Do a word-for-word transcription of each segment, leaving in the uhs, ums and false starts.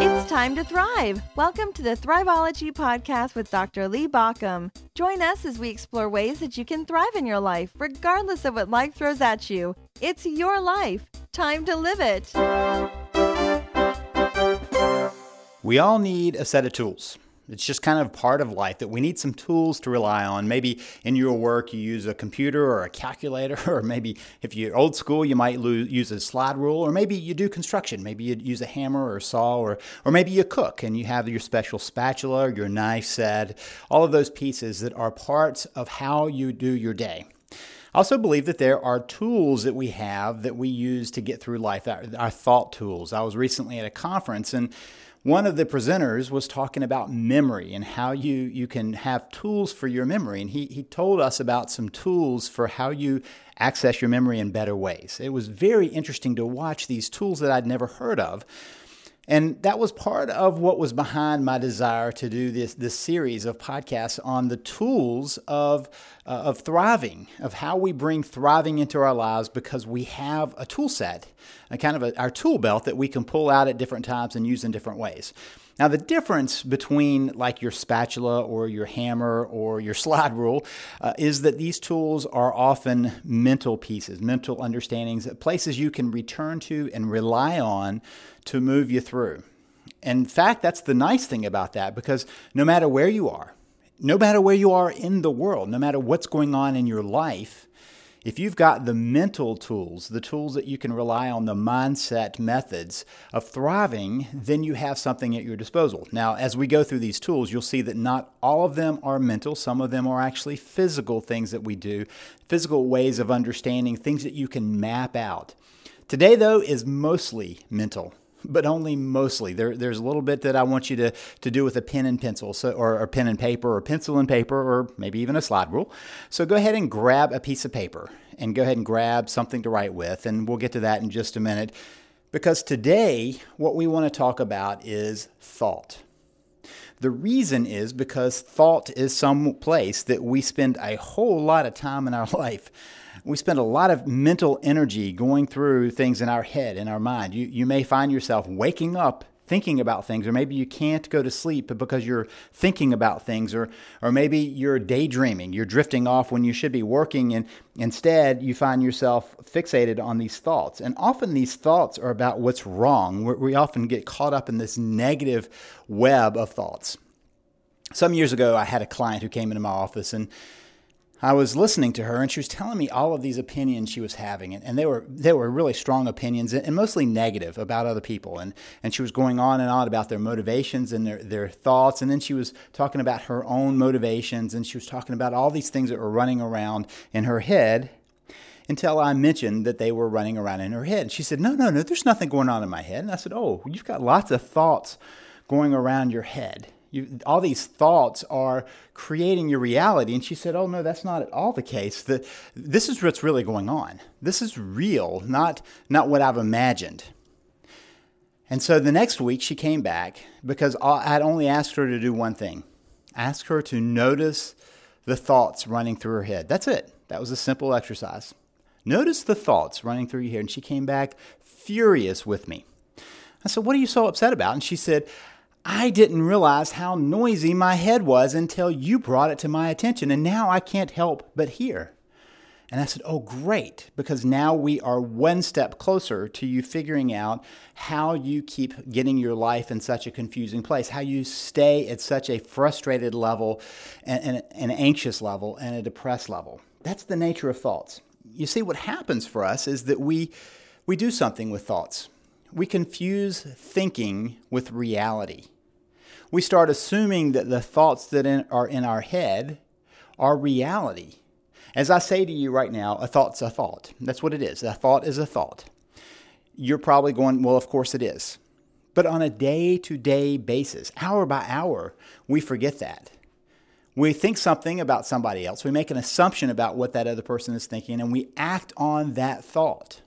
It's time to thrive. Welcome to the Thriveology Podcast with Doctor Lee Baucom. Join us as we explore ways that you can thrive in your life, regardless of what life throws at you. It's your life. Time to live it. We all need a set of tools. It's just kind of part of life that we need some tools to rely on. Maybe in your work, you use a computer or a calculator, or maybe if you're old school, you might lo- use a slide rule, or maybe you do construction. Maybe you use a hammer or a saw, or, or maybe you cook and you have your special spatula or your knife set, all of those pieces that are parts of how you do your day. I also believe that there are tools that we have that we use to get through life, our, our thought tools. I was recently at a conference and one of the presenters was talking about memory and how you, you can have tools for your memory. And he, he told us about some tools for how you access your memory in better ways. It was very interesting to watch these tools that I'd never heard of. And that was part of what was behind my desire to do this this series of podcasts on the tools of uh, of thriving, of how we bring thriving into our lives, because we have a tool set, a kind of a, our tool belt that we can pull out at different times and use in different ways. Now, the difference between like your spatula or your hammer or your slide rule uh, is that these tools are often mental pieces, mental understandings, places you can return to and rely on to move you through. In fact, that's the nice thing about that, because no matter where you are, no matter where you are in the world, no matter what's going on in your life, if you've got the mental tools, the tools that you can rely on, the mindset methods of thriving, then you have something at your disposal. Now, as we go through these tools, you'll see that not all of them are mental. Some of them are actually physical things that we do, physical ways of understanding, things that you can map out. Today, though, is mostly mental. But only mostly. There, there's a little bit that I want you to, to do with a pen and pencil, so or, or pen and paper, or pencil and paper, or maybe even a slide rule. So go ahead and grab a piece of paper, and go ahead and grab something to write with, and we'll get to that in just a minute. Because today, what we want to talk about is thought. The reason is because thought is some place that we spend a whole lot of time in our life. We spend a lot of mental energy going through things in our head, in our mind. You you may find yourself waking up thinking about things, or maybe you can't go to sleep because you're thinking about things, or or maybe you're daydreaming, you're drifting off when you should be working, and instead you find yourself fixated on these thoughts. And often these thoughts are about what's wrong. We're, we often get caught up in this negative web of thoughts. Some years ago, I had a client who came into my office, and I was listening to her, and she was telling me all of these opinions she was having, and, and they were they were really strong opinions, and, and mostly negative about other people. And, and she was going on and on about their motivations and their, their thoughts, and then she was talking about her own motivations, and she was talking about all these things that were running around in her head until I mentioned that they were running around in her head. And she said, no, no, no, there's nothing going on in my head. And I said, oh, you've got lots of thoughts going around your head. You, all these thoughts are creating your reality. And she said, oh, no, that's not at all the case. The, this is what's really going on. This is real, not, not what I've imagined. And so the next week she came back, because I had only asked her to do one thing. Ask her to notice the thoughts running through her head. That's it. That was a simple exercise. Notice the thoughts running through your head. And she came back furious with me. I said, what are you so upset about? And she said, I didn't realize how noisy my head was until you brought it to my attention, and now I can't help but hear. And I said, oh, great, because now we are one step closer to you figuring out how you keep getting your life in such a confusing place, how you stay at such a frustrated level, and an anxious level, and a depressed level. That's the nature of thoughts. You see, what happens for us is that we we do something with thoughts. We confuse thinking with reality. We start assuming that the thoughts that in, are in our head are reality. As I say to you right now, a thought's a thought. That's what it is. A thought is a thought. You're probably going, well, of course it is. But on a day-to-day basis, hour by hour, we forget that. We think something about somebody else. We make an assumption about what that other person is thinking, and we act on that thought,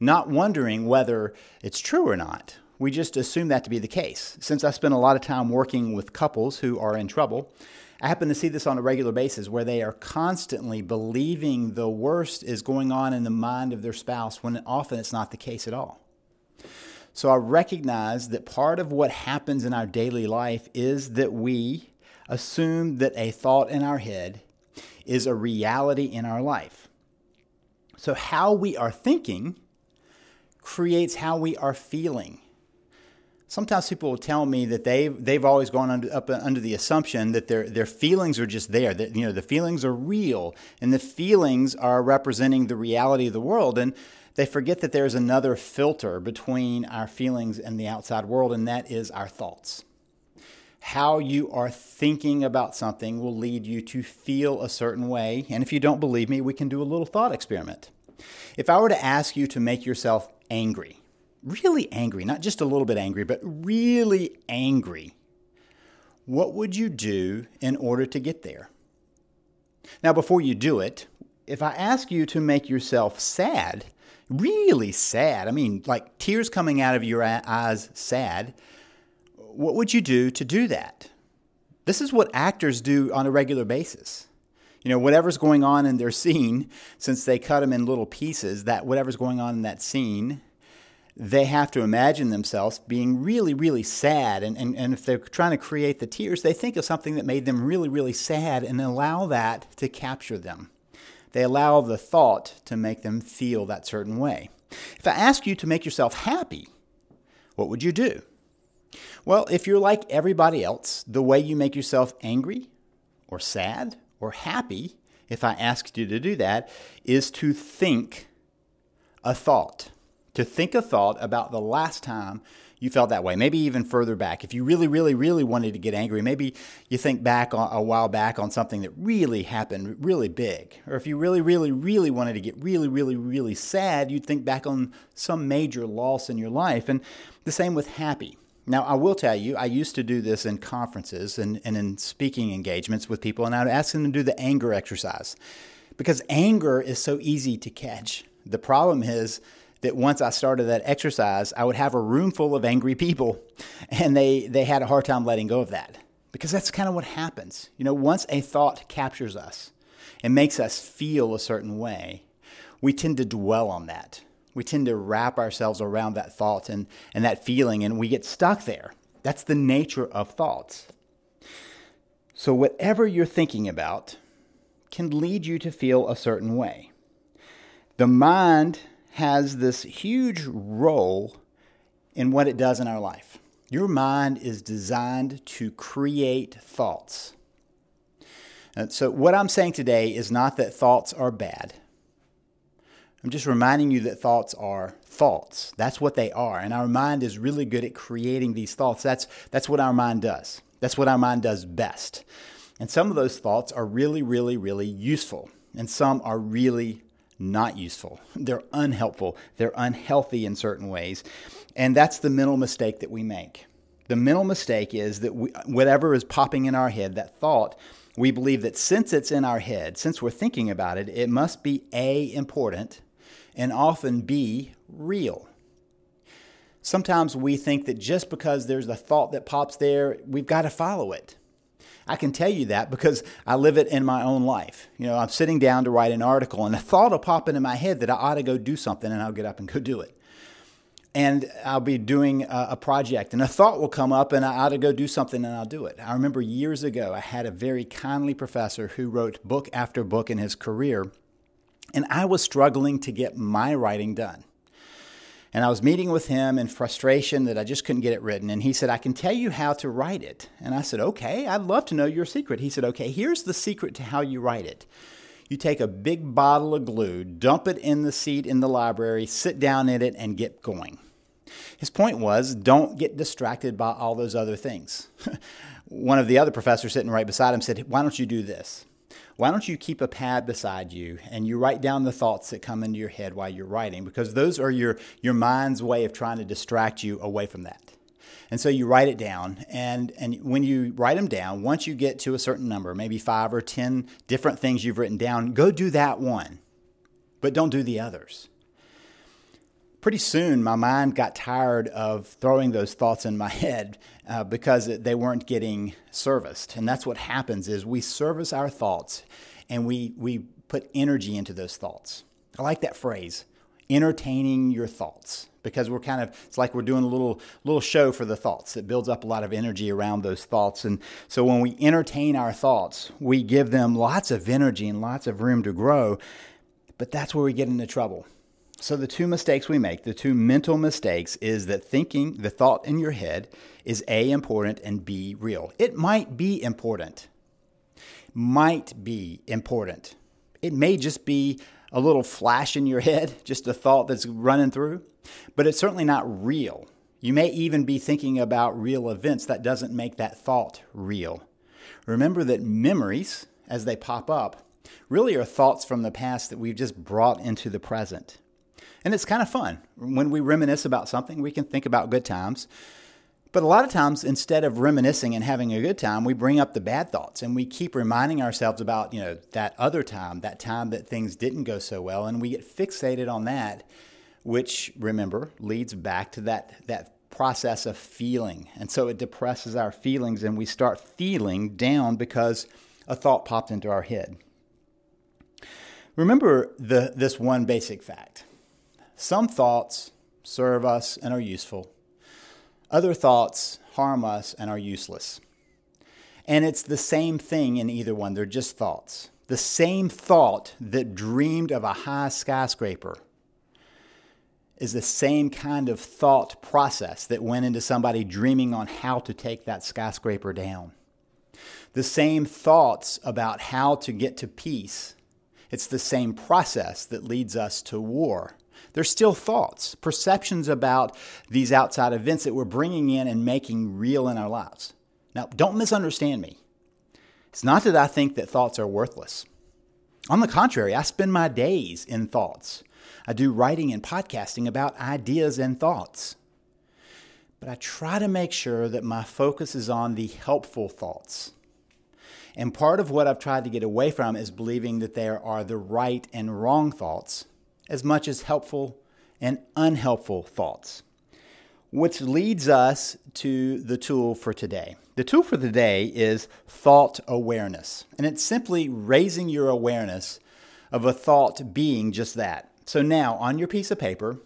not wondering whether it's true or not. We just assume that to be the case. Since I spend a lot of time working with couples who are in trouble, I happen to see this on a regular basis, where they are constantly believing the worst is going on in the mind of their spouse, when often it's not the case at all. So I recognize that part of what happens in our daily life is that we assume that a thought in our head is a reality in our life. So how we are thinking creates how we are feeling. Sometimes people will tell me that they've they've always gone under, up under the assumption that their their feelings are just there. That, you know, the feelings are real, and the feelings are representing the reality of the world. And they forget that there is another filter between our feelings and the outside world, and that is our thoughts. How you are thinking about something will lead you to feel a certain way. And if you don't believe me, we can do a little thought experiment. If I were to ask you to make yourself angry, really angry, not just a little bit angry, but really angry, what would you do in order to get there? Now, before you do it, if I ask you to make yourself sad, really sad, I mean, like tears coming out of your eyes, sad, what would you do to do that? This is what actors do on a regular basis. You know, whatever's going on in their scene, since they cut them in little pieces, that whatever's going on in that scene, they have to imagine themselves being really, really sad. And, and, and if they're trying to create the tears, they think of something that made them really, really sad and allow that to capture them. They allow the thought to make them feel that certain way. If I ask you to make yourself happy, what would you do? Well, if you're like everybody else, the way you make yourself angry or sad or happy, if I asked you to do that, is to think a thought, to think a thought about the last time you felt that way, maybe even further back. If you really, really, really wanted to get angry, maybe you think back on, a while back on something that really happened, really big. Or if you really, really, really wanted to get really, really, really sad, you'd think back on some major loss in your life. And the same with happy. Now, I will tell you, I used to do this in conferences and, and in speaking engagements with people, and I would ask them to do the anger exercise because anger is so easy to catch. The problem is that once I started that exercise, I would have a room full of angry people, and they, they had a hard time letting go of that because that's kind of what happens. You know, once a thought captures us and makes us feel a certain way, we tend to dwell on that. We tend to wrap ourselves around that thought and, and that feeling, and we get stuck there. That's the nature of thoughts. So whatever you're thinking about can lead you to feel a certain way. The mind has this huge role in what it does in our life. Your mind is designed to create thoughts. And so what I'm saying today is not that thoughts are bad. I'm just reminding you that thoughts are thoughts. That's what they are. And our mind is really good at creating these thoughts. That's that's what our mind does. That's what our mind does best. And some of those thoughts are really, really, really useful. And some are really not useful. They're unhelpful. They're unhealthy in certain ways. And that's the mental mistake that we make. The mental mistake is that we, whatever is popping in our head, that thought, we believe that since it's in our head, since we're thinking about it, it must be A, important, and often be real. Sometimes we think that just because there's a thought that pops there, we've got to follow it. I can tell you that because I live it in my own life. You know, I'm sitting down to write an article and a thought will pop into my head that I ought to go do something, and I'll get up and go do it. And I'll be doing a project and a thought will come up and I ought to go do something, and I'll do it. I remember years ago, I had a very kindly professor who wrote book after book in his career. And I was struggling to get my writing done. And I was meeting with him in frustration that I just couldn't get it written. And he said, I can tell you how to write it. And I said, okay, I'd love to know your secret. He said, okay, here's the secret to how you write it. You take a big bottle of glue, dump it in the seat in the library, sit down in it, and get going. His point was, don't get distracted by all those other things. One of the other professors sitting right beside him said, why don't you do this? Why don't you keep a pad beside you and you write down the thoughts that come into your head while you're writing, because those are your, your mind's way of trying to distract you away from that. And so you write it down, and, and when you write them down, once you get to a certain number, maybe five or ten different things you've written down, go do that one, but don't do the others. Pretty soon, my mind got tired of throwing those thoughts in my head uh, because they weren't getting serviced. And that's what happens is we service our thoughts and we, we put energy into those thoughts. I like that phrase, entertaining your thoughts. because we're kind of, it's like we're doing a little little show for the thoughts. It builds up a lot of energy around those thoughts. And so when we entertain our thoughts, we give them lots of energy and lots of room to grow, but that's where we get into trouble. So the two mistakes we make, the two mental mistakes, is that thinking the thought in your head is A, important, and B, real. It might be important. Might be important. It may just be a little flash in your head, just a thought that's running through, but it's certainly not real. You may even be thinking about real events. That doesn't make that thought real. Remember that memories, as they pop up, really are thoughts from the past that we've just brought into the present. And it's kind of fun. When we reminisce about something, we can think about good times. But a lot of times, instead of reminiscing and having a good time, we bring up the bad thoughts and we keep reminding ourselves about, you know, that other time, that time that things didn't go so well. And we get fixated on that, which, remember, leads back to that, that process of feeling. And so it depresses our feelings and we start feeling down because a thought popped into our head. Remember the, this one basic fact. Some thoughts serve us and are useful. Other thoughts harm us and are useless. And it's the same thing in either one. They're just thoughts. The same thought that dreamed of a high skyscraper is the same kind of thought process that went into somebody dreaming on how to take that skyscraper down. The same thoughts about how to get to peace. It's the same process that leads us to war. They're still thoughts, perceptions about these outside events that we're bringing in and making real in our lives. Now, don't misunderstand me. It's not that I think that thoughts are worthless. On the contrary, I spend my days in thoughts. I do writing and podcasting about ideas and thoughts. But I try to make sure that my focus is on the helpful thoughts. And part of what I've tried to get away from is believing that there are the right and wrong thoughts, as much as helpful and unhelpful thoughts, which leads us to the tool for today. The tool for today is thought awareness, and it's simply raising your awareness of a thought being just that. So now, on your piece of paper,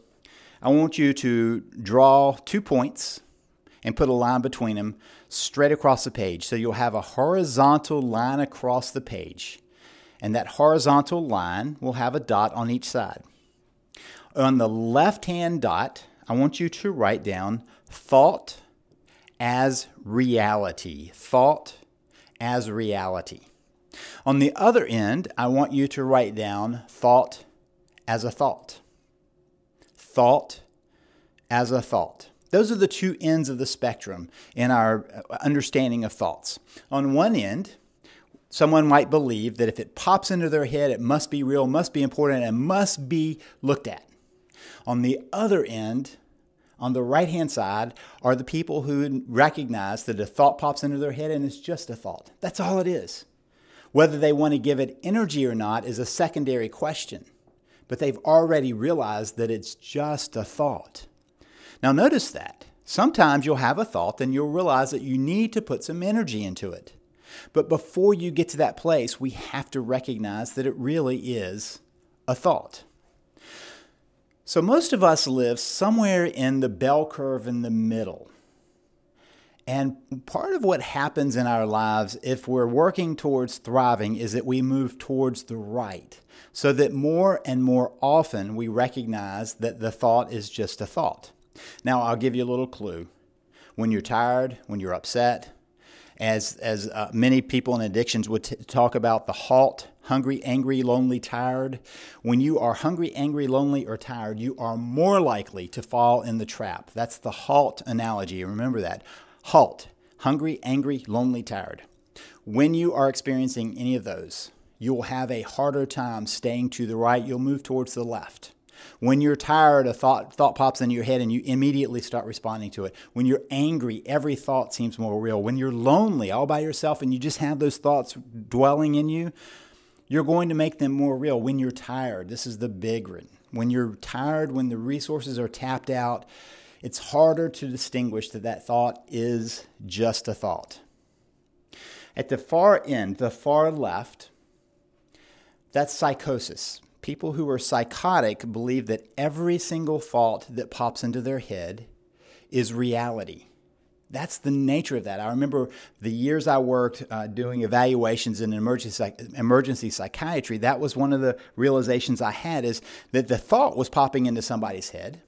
I want you to draw two points and put a line between them straight across the page. So you'll have a horizontal line across the page. And that horizontal line will have a dot on each side. On the left-hand dot, I want you to write down thought as reality. Thought as reality. On the other end, I want you to write down thought as a thought. Thought as a thought. Those are the two ends of the spectrum in our understanding of thoughts. On one end, someone might believe that if it pops into their head, it must be real, must be important, and must be looked at. On the other end, on the right-hand side, are the people who recognize that a thought pops into their head and it's just a thought. That's all it is. Whether they want to give it energy or not is a secondary question, but they've already realized that it's just a thought. Now notice that. Sometimes you'll have a thought and you'll realize that you need to put some energy into it. But before you get to that place, we have to recognize that it really is a thought. So most of us live somewhere in the bell curve in the middle. And part of what happens in our lives if we're working towards thriving is that we move towards the right, so that more and more often we recognize that the thought is just a thought. Now, I'll give you a little clue. When you're tired, when you're upset, As as uh, many people in addictions would t- talk about the HALT, hungry, angry, lonely, tired. When you are hungry, angry, lonely, or tired, you are more likely to fall in the trap. That's the HALT analogy. Remember that. HALT, hungry, angry, lonely, tired. When you are experiencing any of those, you will have a harder time staying to the right. You'll move towards the left. When you're tired, a thought thought pops in your head and you immediately start responding to it. When you're angry, every thought seems more real. When you're lonely all by yourself and you just have those thoughts dwelling in you, you're going to make them more real. When you're tired, this is the big one. When you're tired, when the resources are tapped out, it's harder to distinguish that that thought is just a thought. At the far end, the far left, that's psychosis. people who are psychotic believe that every single thought that pops into their head is reality. That's the nature of that. I remember the years I worked uh, doing evaluations in emergency emergency psychiatry, that was one of the realizations I had, is that the thought was popping into somebody's head,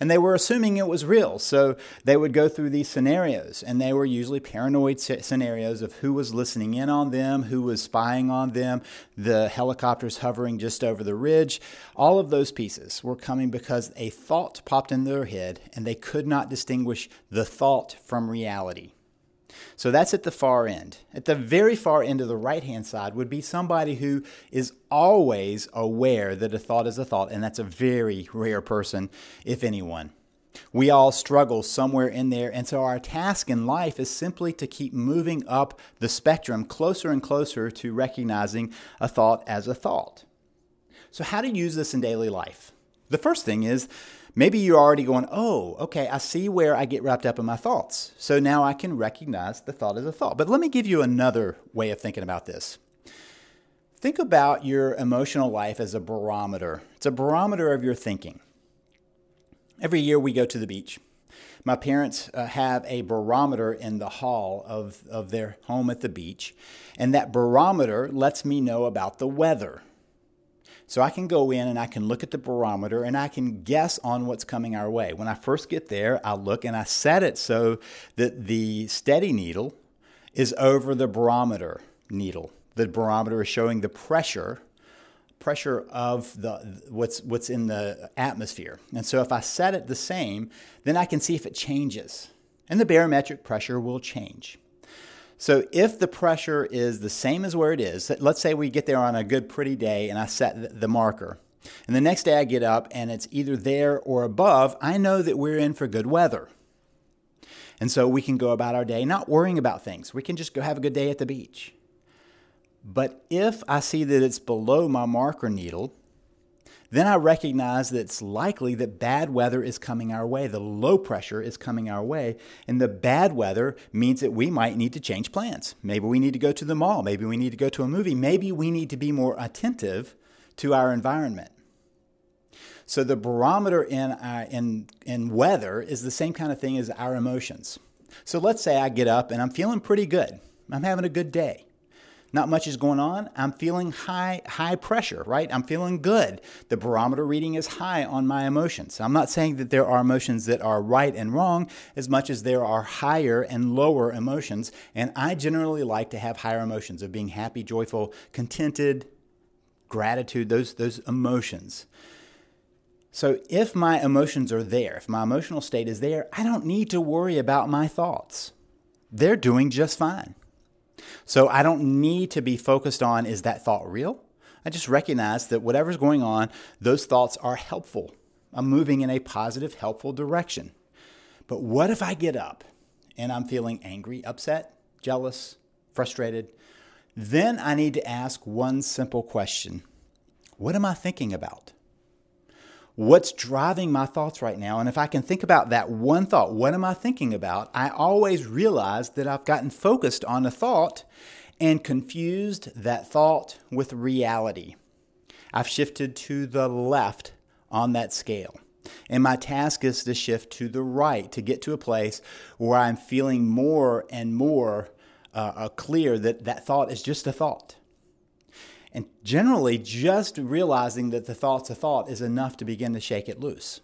and they were assuming it was real. So they would go through these scenarios, and they were usually paranoid scenarios of who was listening in on them, who was spying on them, the helicopters hovering just over the ridge. All of those pieces were coming because a thought popped into their head, and they could not distinguish the thought from reality. So that's at the far end. At the very far end of the right-hand side would be somebody who is always aware that a thought is a thought, and that's a very rare person, if anyone. We all struggle somewhere in there, and so our task in life is simply to keep moving up the spectrum closer and closer to recognizing a thought as a thought. So how to use this in daily life? The first thing is, maybe you're already going, oh, okay, I see where I get wrapped up in my thoughts. So now I can recognize the thought as a thought. But let me give you another way of thinking about this. Think about your emotional life as a barometer. It's a barometer of your thinking. Every year we go to the beach. My parents uh, have a barometer in the hall of, of their home at the beach. And that barometer lets me know about the weather. So I can go in and I can look at the barometer and I can guess on what's coming our way. When I first get there, I look and I set it so that the steady needle is over the barometer needle. The barometer is showing the pressure, pressure of the what's what's in the atmosphere. And so if I set it the same, then I can see if it changes. And the barometric pressure will change. So if the pressure is the same as where it is, let's say we get there on a good, pretty day and I set the marker. And the next day I get up and it's either there or above, I know that we're in for good weather. And so we can go about our day not worrying about things. We can just go have a good day at the beach. But if I see that it's below my marker needle, then I recognize that it's likely that bad weather is coming our way. The low pressure is coming our way. And the bad weather means that we might need to change plans. Maybe we need to go to the mall. Maybe we need to go to a movie. Maybe we need to be more attentive to our environment. So the barometer in, our, in, in weather is the same kind of thing as our emotions. So let's say I get up and I'm feeling pretty good. I'm having a good day. Not much is going on. I'm feeling high high pressure, right? I'm feeling good. The barometer reading is high on my emotions. I'm not saying that there are emotions that are right and wrong as much as there are higher and lower emotions. And I generally like to have higher emotions of being happy, joyful, contented, gratitude, those, those emotions. So if my emotions are there, if my emotional state is there, I don't need to worry about my thoughts. They're doing just fine. So I don't need to be focused on, is that thought real? I just recognize that whatever's going on, those thoughts are helpful. I'm moving in a positive, helpful direction. But what if I get up and I'm feeling angry, upset, jealous, frustrated? Then I need to ask one simple question. What am I thinking about? What's driving my thoughts right now? And if I can think about that one thought, what am I thinking about? I always realize that I've gotten focused on a thought and confused that thought with reality. I've shifted to the left on that scale. And my task is to shift to the right, to get to a place where I'm feeling more and more uh, uh, clear that that thought is just a thought. And generally, just realizing that the thought's a thought is enough to begin to shake it loose.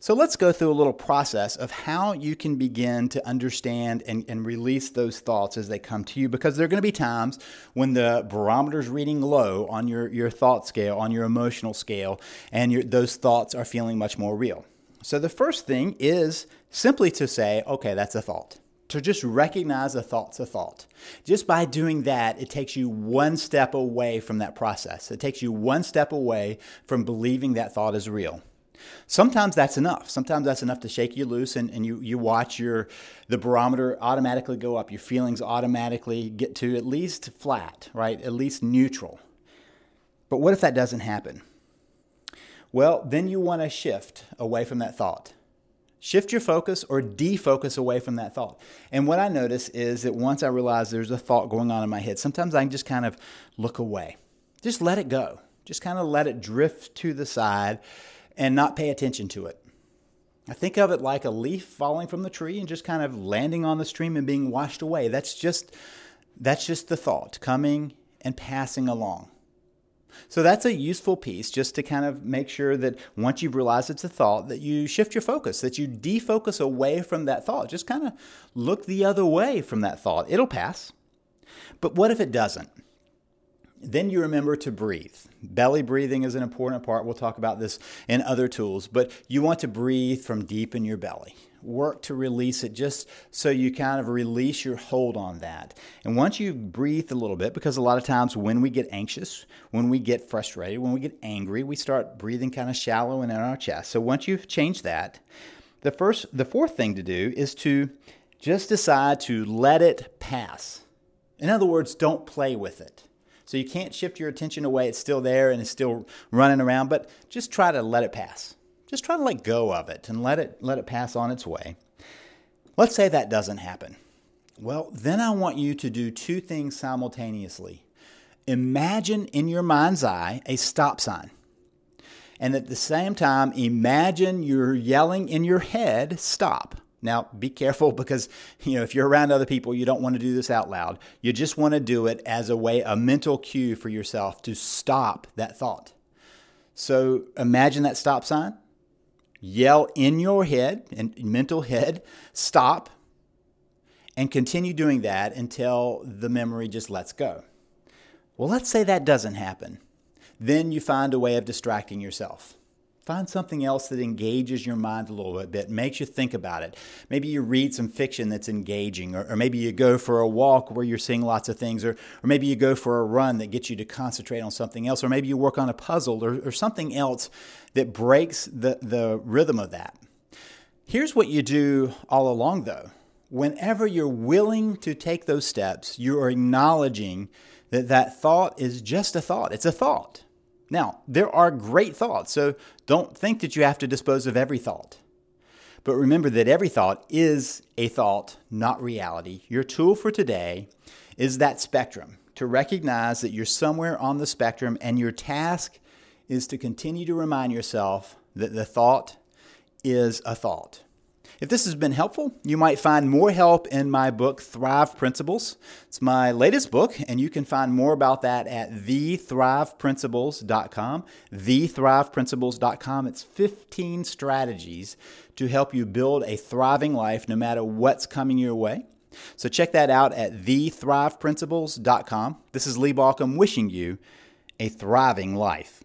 So let's go through a little process of how you can begin to understand and, and release those thoughts as they come to you, because there are going to be times when the barometer's reading low on your, your thought scale, on your emotional scale, and your, those thoughts are feeling much more real. So the first thing is simply to say, okay, that's a thought. To just recognize a thought's a thought. Just by doing that, it takes you one step away from that process. It takes you one step away from believing that thought is real. Sometimes that's enough. Sometimes that's enough to shake you loose and, and you, you watch your the barometer automatically go up. Your feelings automatically get to at least flat, right? At least neutral. But what if that doesn't happen? Well, then you want to shift away from that thought. Shift your focus or defocus away from that thought. And what I notice is that once I realize there's a thought going on in my head, sometimes I can just kind of look away. Just let it go. Just kind of let it drift to the side and not pay attention to it. I think of it like a leaf falling from the tree and just kind of landing on the stream and being washed away. That's just that's just the thought coming and passing along. So that's a useful piece just to kind of make sure that once you realize it's a thought, that you shift your focus, that you defocus away from that thought. Just kind of look the other way from that thought. It'll pass. But what if it doesn't? Then you remember to breathe. Belly breathing is an important part. We'll talk about this in other tools, but you want to breathe from deep in your belly. Work to release it just so you kind of release your hold on that. And once you breathe a little bit, because a lot of times when we get anxious, when we get frustrated, when we get angry, we start breathing kind of shallow and in our chest. So once you've changed that, the first, the fourth thing to do is to just decide to let it pass. In other words, don't play with it. So you can't shift your attention away. It's still there and it's still running around, but just try to let it pass. Just try to let go of it and let it let it pass on its way. Let's say that doesn't happen. Well, then I want you to do two things simultaneously. Imagine in your mind's eye a stop sign. And at the same time, imagine you're yelling in your head, stop. Now, be careful because, you know, if you're around other people, you don't want to do this out loud. You just want to do it as a way, a mental cue for yourself to stop that thought. So imagine that stop sign, yell in your head, in mental head, stop, and continue doing that until the memory just lets go. Well, let's say that doesn't happen. Then you find a way of distracting yourself. Find something else that engages your mind a little bit, makes you think about it. Maybe you read some fiction that's engaging, or, or maybe you go for a walk where you're seeing lots of things, or, or maybe you go for a run that gets you to concentrate on something else, or maybe you work on a puzzle or, or something else that breaks the, the rhythm of that. Here's what you do all along, though. Whenever you're willing to take those steps, you are acknowledging that that thought is just a thought. It's a thought. Now, there are great thoughts, so don't think that you have to dispose of every thought. But remember that every thought is a thought, not reality. Your tool for today is that spectrum, to recognize that you're somewhere on the spectrum, and your task is to continue to remind yourself that the thought is a thought. If this has been helpful, you might find more help in my book, Thrive Principles. It's my latest book, and you can find more about that at the thrive principles dot com. the thrive principles dot com. It's fifteen strategies to help you build a thriving life no matter what's coming your way. So check that out at the thrive principles dot com. This is Lee Baucom wishing you a thriving life.